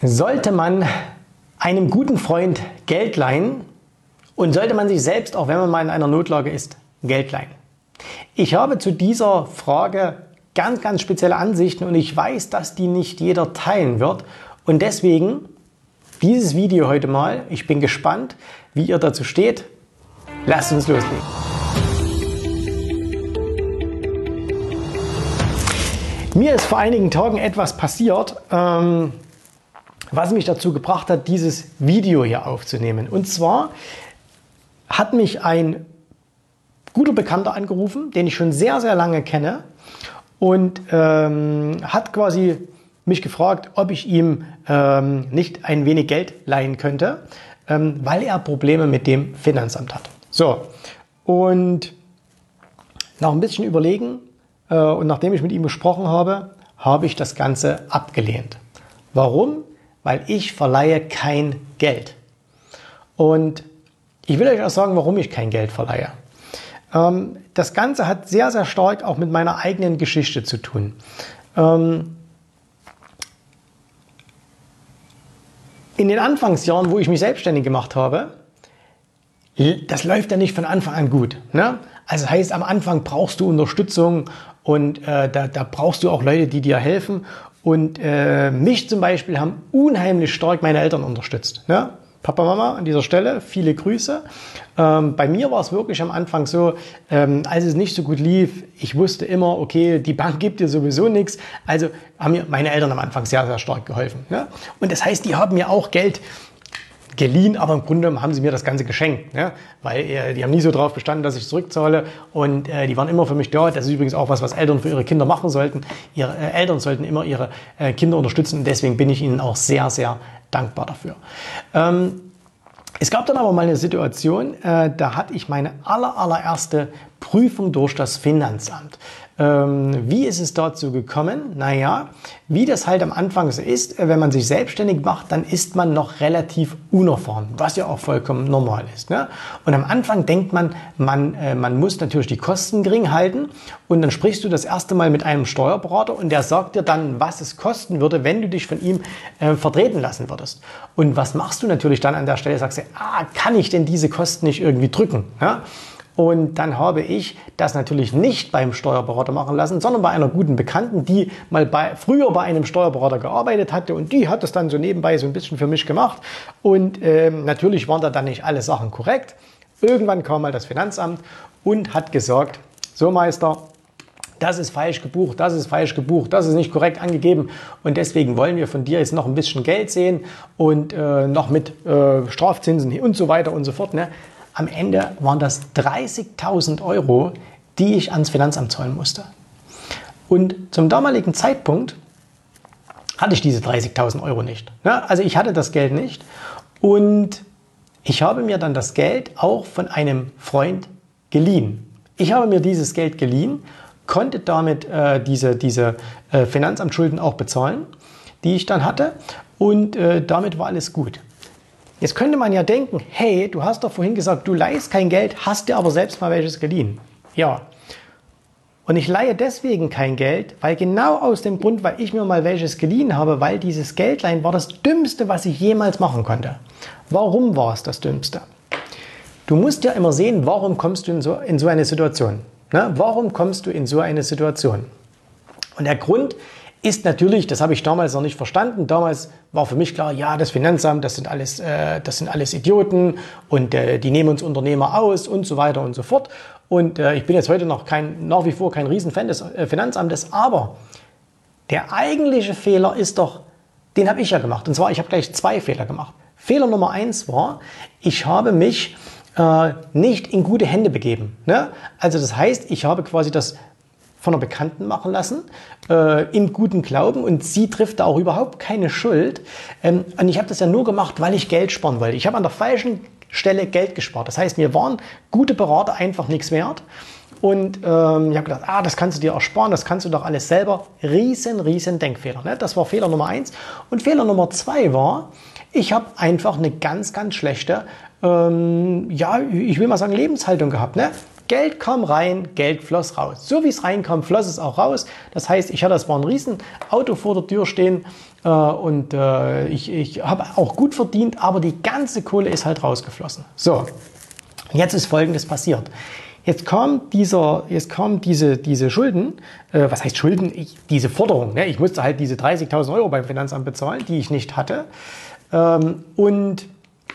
Sollte man einem guten Freund Geld leihen und sollte man sich selbst, auch wenn man mal in einer Notlage ist, Geld leihen? Ich habe zu dieser Frage ganz, ganz spezielle Ansichten und ich weiß, dass die nicht jeder teilen wird. Und deswegen dieses Video heute mal. Ich bin gespannt, wie ihr dazu steht. Lasst uns loslegen. Mir ist vor einigen Tagen etwas passiert, was mich dazu gebracht hat, dieses Video hier aufzunehmen. Und zwar hat mich ein guter Bekannter angerufen, den ich schon sehr, sehr lange kenne und hat quasi mich gefragt, ob ich ihm nicht ein wenig Geld leihen könnte, weil er Probleme mit dem Finanzamt hat. So, und nach ein bisschen Überlegen und nachdem ich mit ihm gesprochen habe, habe ich das Ganze abgelehnt. Warum? Weil ich verleihe kein Geld. Und ich will euch auch sagen, warum ich kein Geld verleihe. Das Ganze hat sehr, sehr stark auch mit meiner eigenen Geschichte zu tun. In den Anfangsjahren, wo ich mich selbstständig gemacht habe, das läuft ja nicht von Anfang an gut, ne? Also das heißt, am Anfang brauchst du Unterstützung und da brauchst du auch Leute, die dir helfen. Und mich zum Beispiel haben unheimlich stark meine Eltern unterstützt, ne? Papa, Mama, an dieser Stelle viele Grüße. Bei mir war es wirklich am Anfang so, als es nicht so gut lief, ich wusste immer, okay, die Bank gibt dir sowieso nichts. Also haben mir meine Eltern am Anfang sehr, sehr stark geholfen, ne? Und das heißt, die haben mir auch Geld geliehen, aber im Grunde genommen haben sie mir das Ganze geschenkt, ne? Weil die haben nie so drauf bestanden, dass ich zurückzahle und die waren immer für mich da. Das ist übrigens auch was Eltern für ihre Kinder machen sollten. Ihre Eltern sollten immer ihre Kinder unterstützen und deswegen bin ich ihnen auch sehr, sehr dankbar dafür. Es gab dann aber mal eine Situation, da hatte ich meine allererste Prüfung durch das Finanzamt. Wie ist es dazu gekommen? Naja, wie das halt am Anfang so ist, wenn man sich selbstständig macht, dann ist man noch relativ unerfahren, was ja auch vollkommen normal ist, ne? Und am Anfang denkt man muss natürlich die Kosten gering halten und dann sprichst du das erste Mal mit einem Steuerberater und der sagt dir dann, was es kosten würde, wenn du dich von ihm vertreten lassen würdest. Und was machst du natürlich dann an der Stelle? Sagst du, kann ich denn diese Kosten nicht irgendwie drücken, ne? Und dann habe ich das natürlich nicht beim Steuerberater machen lassen, sondern bei einer guten Bekannten, die mal früher bei einem Steuerberater gearbeitet hatte und die hat das dann so nebenbei so ein bisschen für mich gemacht. Und natürlich waren da dann nicht alle Sachen korrekt. Irgendwann kam mal das Finanzamt und hat gesagt, so Meister, das ist falsch gebucht, das ist falsch gebucht, das ist nicht korrekt angegeben und deswegen wollen wir von dir jetzt noch ein bisschen Geld sehen und noch mit Strafzinsen und so weiter und so fort, ne? Am Ende waren das 30.000 Euro, die ich ans Finanzamt zahlen musste. Und zum damaligen Zeitpunkt hatte ich diese 30.000 Euro nicht. Also ich hatte das Geld nicht und ich habe mir dann das Geld auch von einem Freund geliehen. Ich habe mir dieses Geld geliehen, konnte damit diese Finanzamtschulden auch bezahlen, die ich dann hatte und damit war alles gut. Jetzt könnte man ja denken, hey, du hast doch vorhin gesagt, du leihst kein Geld, hast dir aber selbst mal welches geliehen. Ja, und ich leihe deswegen kein Geld, weil genau aus dem Grund, weil ich mir mal welches geliehen habe, weil dieses Geldleihen war das Dümmste, was ich jemals machen konnte. Warum war es das Dümmste? Du musst ja immer sehen, warum kommst du in so eine Situation? Ne? Warum kommst du in so eine Situation? Und der Grund ist natürlich, das habe ich damals noch nicht verstanden, damals war für mich klar, ja, das Finanzamt, das sind alles Idioten und die nehmen uns Unternehmer aus und so weiter und so fort. Und ich bin jetzt heute noch nach wie vor kein Riesenfan des Finanzamtes, aber der eigentliche Fehler ist doch, den habe ich ja gemacht. Und zwar, ich habe gleich zwei Fehler gemacht. Fehler Nummer 1 war, ich habe mich nicht in gute Hände begeben, ne? Also das heißt, ich habe quasi das von einer Bekannten machen lassen, im guten Glauben und sie trifft da auch überhaupt keine Schuld. Und ich habe das ja nur gemacht, weil ich Geld sparen wollte. Ich habe an der falschen Stelle Geld gespart. Das heißt, mir waren gute Berater einfach nichts wert. Und ich habe gedacht, das kannst du dir ersparen, das kannst du doch alles selber. Riesen Denkfehler, ne? Das war Fehler Nummer 1. Und Fehler Nummer 2 war, ich habe einfach eine ganz schlechte, ich will mal sagen, Lebenshaltung gehabt, ne? Geld kam rein, Geld floss raus. So wie es reinkam, floss es auch raus. Das heißt, ich hatte zwar ein Riesenauto vor der Tür stehen und ich habe auch gut verdient, aber die ganze Kohle ist halt rausgeflossen. So, jetzt ist Folgendes passiert. Jetzt kommen diese Schulden, was heißt Schulden? Diese Forderung, ne? Ich musste halt diese 30.000 Euro beim Finanzamt bezahlen, die ich nicht hatte. Und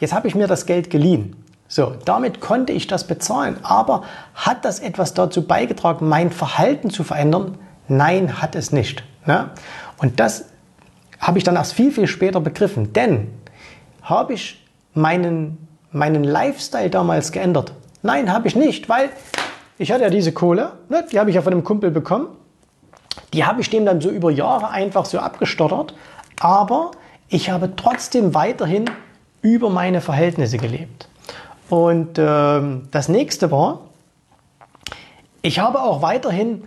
jetzt habe ich mir das Geld geliehen. So, damit konnte ich das bezahlen. Aber hat das etwas dazu beigetragen, mein Verhalten zu verändern? Nein, hat es nicht. Ne? Und das habe ich dann erst viel, viel später begriffen. Denn habe ich meinen Lifestyle damals geändert? Nein, habe ich nicht, weil ich hatte ja diese Kohle, ne, die habe ich ja von einem Kumpel bekommen. Die habe ich dem dann so über Jahre einfach so abgestottert. Aber ich habe trotzdem weiterhin über meine Verhältnisse gelebt. Und das nächste war, ich habe auch weiterhin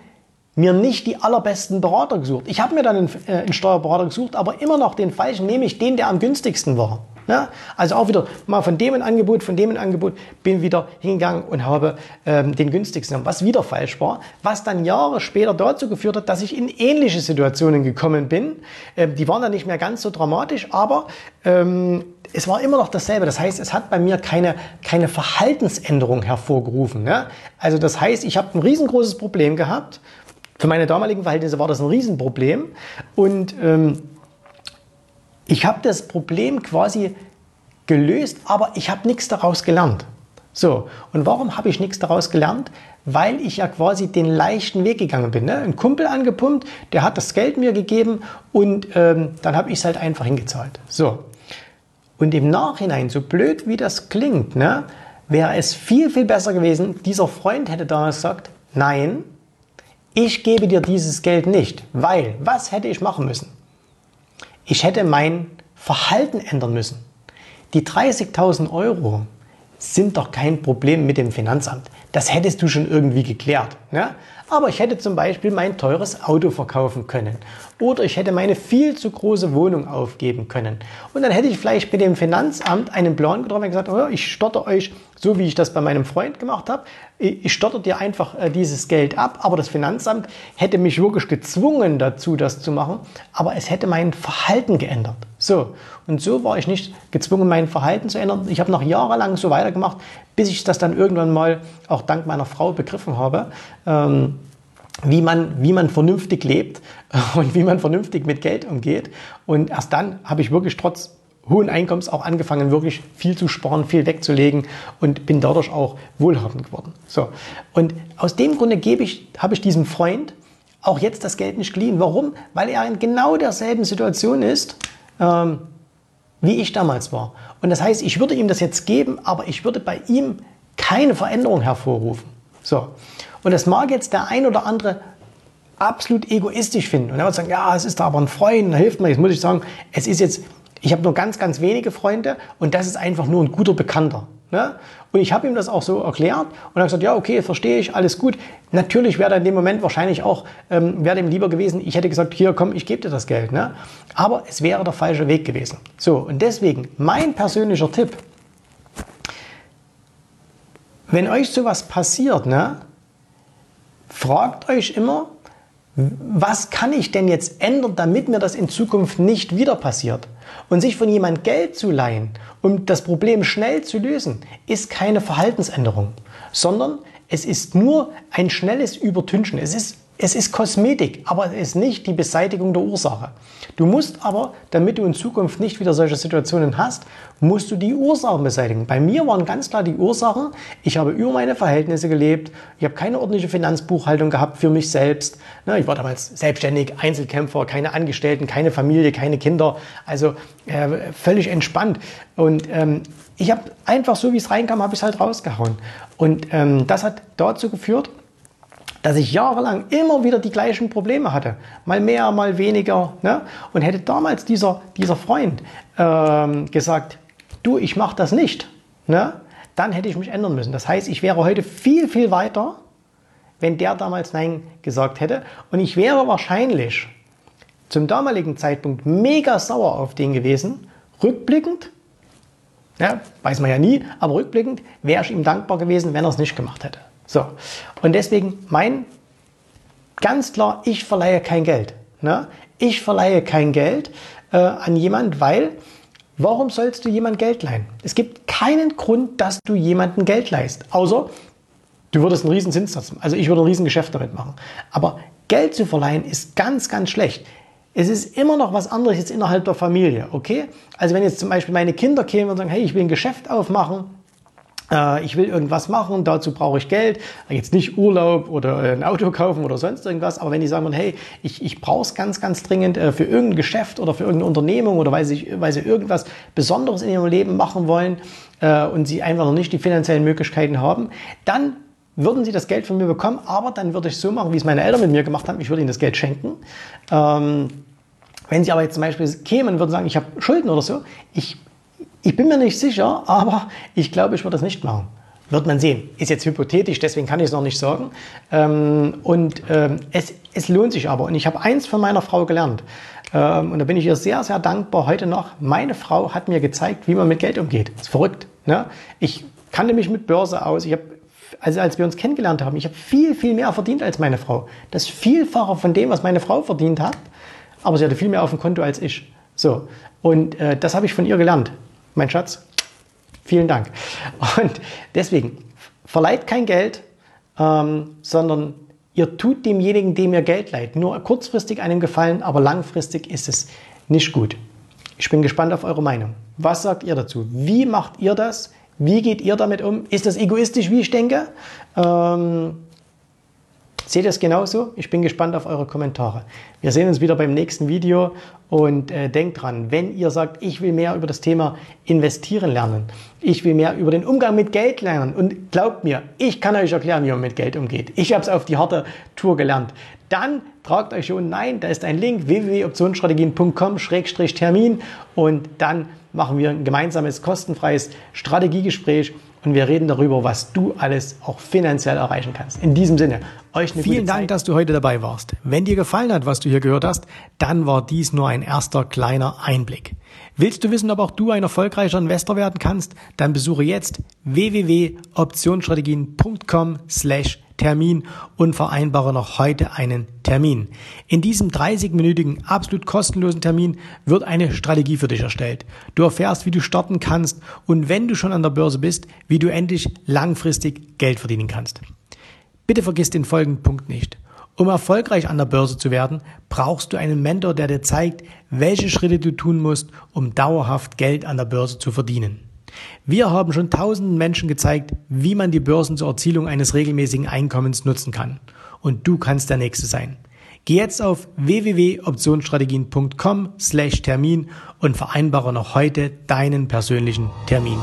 mir nicht die allerbesten Berater gesucht. Ich habe mir dann einen Steuerberater gesucht, aber immer noch den falschen, nämlich den, der am günstigsten war. Ja, also auch wieder mal von dem ein Angebot, bin wieder hingegangen und habe den günstigsten genommen, was wieder falsch war, was dann Jahre später dazu geführt hat, dass ich in ähnliche Situationen gekommen bin. Die waren dann nicht mehr ganz so dramatisch, aber es war immer noch dasselbe. Das heißt, es hat bei mir keine Verhaltensänderung hervorgerufen. Ne? Also das heißt, ich habe ein riesengroßes Problem gehabt. Für meine damaligen Verhältnisse war das ein Riesenproblem und ich habe das Problem quasi gelöst, aber ich habe nichts daraus gelernt. So, und warum habe ich nichts daraus gelernt? Weil ich ja quasi den leichten Weg gegangen bin. Ne? Ein Kumpel angepumpt, der hat das Geld mir gegeben und dann habe ich es halt einfach hingezahlt. So, und im Nachhinein, so blöd wie das klingt, ne, wäre es viel, viel besser gewesen, dieser Freund hätte damals gesagt, nein, ich gebe dir dieses Geld nicht, weil, was hätte ich machen müssen? Ich hätte mein Verhalten ändern müssen. Die 30.000 Euro sind doch kein Problem mit dem Finanzamt. Das hättest du schon irgendwie geklärt. Ne? Aber ich hätte zum Beispiel mein teures Auto verkaufen können. Oder ich hätte meine viel zu große Wohnung aufgeben können. Und dann hätte ich vielleicht mit dem Finanzamt einen Plan getroffen und gesagt, oh, ich stotter euch, so wie ich das bei meinem Freund gemacht habe, ich stotter dir einfach dieses Geld ab. Aber das Finanzamt hätte mich wirklich gezwungen dazu, das zu machen. Aber es hätte mein Verhalten geändert. So, und so war ich nicht gezwungen, mein Verhalten zu ändern. Ich habe noch jahrelang so weitergemacht, bis ich das dann irgendwann mal auch dank meiner Frau begriffen habe, wie man vernünftig lebt und wie man vernünftig mit Geld umgeht. Und erst dann habe ich wirklich trotz hohen Einkommens auch angefangen, wirklich viel zu sparen, viel wegzulegen und bin dadurch auch wohlhabend geworden. So, und aus dem Grunde habe ich diesem Freund auch jetzt das Geld nicht geliehen. Warum? Weil er in genau derselben Situation ist, wie ich damals war. Und das heißt, ich würde ihm das jetzt geben, aber ich würde bei ihm keine Veränderung hervorrufen. So. Und das mag jetzt der ein oder andere absolut egoistisch finden. Und er wird sagen, ja, es ist da aber ein Freund, da hilft mir. Jetzt muss ich sagen, ich habe nur ganz, ganz wenige Freunde und das ist einfach nur ein guter Bekannter. Ne? Und ich habe ihm das auch so erklärt und er hat gesagt, ja, okay, verstehe ich, alles gut. Natürlich wäre da in dem Moment wahrscheinlich auch, wäre dem lieber gewesen, ich hätte gesagt, hier, komm, ich gebe dir das Geld. Ne? Aber es wäre der falsche Weg gewesen. So, und deswegen mein persönlicher Tipp, wenn euch sowas passiert, ne, fragt euch immer, was kann ich denn jetzt ändern, damit mir das in Zukunft nicht wieder passiert? Und sich von jemandem Geld zu leihen, um das Problem schnell zu lösen, ist keine Verhaltensänderung, sondern es ist nur ein schnelles Übertünchen. Es ist Kosmetik, aber es ist nicht die Beseitigung der Ursache. Du musst aber, damit du in Zukunft nicht wieder solche Situationen hast, musst du die Ursachen beseitigen. Bei mir waren ganz klar die Ursachen, ich habe über meine Verhältnisse gelebt, ich habe keine ordentliche Finanzbuchhaltung gehabt für mich selbst. Ich war damals selbstständig, Einzelkämpfer, keine Angestellten, keine Familie, keine Kinder, also völlig entspannt. Und ich habe einfach so, wie es reinkam, habe ich es halt rausgehauen. Und das hat dazu geführt, dass ich jahrelang immer wieder die gleichen Probleme hatte. Mal mehr, mal weniger. Ne? Und hätte damals dieser Freund gesagt, du, ich mache das nicht, ne? Dann hätte ich mich ändern müssen. Das heißt, ich wäre heute viel, viel weiter, wenn der damals Nein gesagt hätte. Und ich wäre wahrscheinlich zum damaligen Zeitpunkt mega sauer auf den gewesen. Rückblickend, ja, weiß man ja nie, aber rückblickend wäre ich ihm dankbar gewesen, wenn er es nicht gemacht hätte. So, und deswegen ganz klar, ich verleihe kein Geld. Ne? Ich verleihe kein Geld an jemand, weil, warum sollst du jemand Geld leihen? Es gibt keinen Grund, dass du jemandem Geld leihst, außer du würdest einen riesen Zinssatz, also ich würde ein riesen Geschäft damit machen. Aber Geld zu verleihen ist ganz, ganz schlecht. Es ist immer noch was anderes jetzt innerhalb der Familie, okay? Also wenn jetzt zum Beispiel meine Kinder kämen und sagen, hey, ich will ein Geschäft aufmachen, ich will irgendwas machen, dazu brauche ich Geld, jetzt nicht Urlaub oder ein Auto kaufen oder sonst irgendwas, aber wenn die sagen, hey, ich brauche es ganz, ganz dringend für irgendein Geschäft oder für irgendeine Unternehmung oder weil sie irgendwas Besonderes in ihrem Leben machen wollen und sie einfach noch nicht die finanziellen Möglichkeiten haben, dann würden sie das Geld von mir bekommen, aber dann würde ich es so machen, wie es meine Eltern mit mir gemacht haben, ich würde ihnen das Geld schenken. Wenn sie aber jetzt zum Beispiel kämen und würden sagen, ich habe Schulden oder so, ich bin mir nicht sicher, aber ich glaube, ich würde das nicht machen. Wird man sehen. Ist jetzt hypothetisch, deswegen kann ich es noch nicht sagen. Es lohnt sich aber. Und ich habe eins von meiner Frau gelernt. Und da bin ich ihr sehr, sehr dankbar heute noch. Meine Frau hat mir gezeigt, wie man mit Geld umgeht. Das ist verrückt. Ne? Ich kannte mich mit Börse aus. Also als wir uns kennengelernt haben, ich habe viel, viel mehr verdient als meine Frau. Das Vielfache von dem, was meine Frau verdient hat. Aber sie hatte viel mehr auf dem Konto als ich. So. Und das habe ich von ihr gelernt. Mein Schatz, vielen Dank. Und deswegen, verleiht kein Geld, sondern ihr tut demjenigen, dem ihr Geld leiht, nur kurzfristig einem Gefallen, aber langfristig ist es nicht gut. Ich bin gespannt auf eure Meinung. Was sagt ihr dazu? Wie macht ihr das? Wie geht ihr damit um? Ist das egoistisch, wie ich denke? Seht ihr es genauso? Ich bin gespannt auf eure Kommentare. Wir sehen uns wieder beim nächsten Video und denkt dran, wenn ihr sagt, ich will mehr über das Thema investieren lernen, ich will mehr über den Umgang mit Geld lernen und glaubt mir, ich kann euch erklären, wie man mit Geld umgeht. Ich habe es auf die harte Tour gelernt. Dann tragt euch unten ein, da ist ein Link www.optionsstrategien.com/termin und dann machen wir ein gemeinsames kostenfreies Strategiegespräch. Und wir reden darüber, was du alles auch finanziell erreichen kannst. In diesem Sinne, euch eine gute Zeit. Vielen Dank, dass du heute dabei warst. Wenn dir gefallen hat, was du hier gehört hast, dann war dies nur ein erster kleiner Einblick. Willst du wissen, ob auch du ein erfolgreicher Investor werden kannst? Dann besuche jetzt www.optionsstrategien.com/Termin und vereinbare noch heute einen Termin. In diesem 30-minütigen, absolut kostenlosen Termin wird eine Strategie für dich erstellt. Du erfährst, wie du starten kannst und wenn du schon an der Börse bist, wie du endlich langfristig Geld verdienen kannst. Bitte vergiss den folgenden Punkt nicht. Um erfolgreich an der Börse zu werden, brauchst du einen Mentor, der dir zeigt, welche Schritte du tun musst, um dauerhaft Geld an der Börse zu verdienen. Wir haben schon tausenden Menschen gezeigt, wie man die Börsen zur Erzielung eines regelmäßigen Einkommens nutzen kann. Und du kannst der Nächste sein. Geh jetzt auf www.optionsstrategien.com/Termin und vereinbare noch heute deinen persönlichen Termin.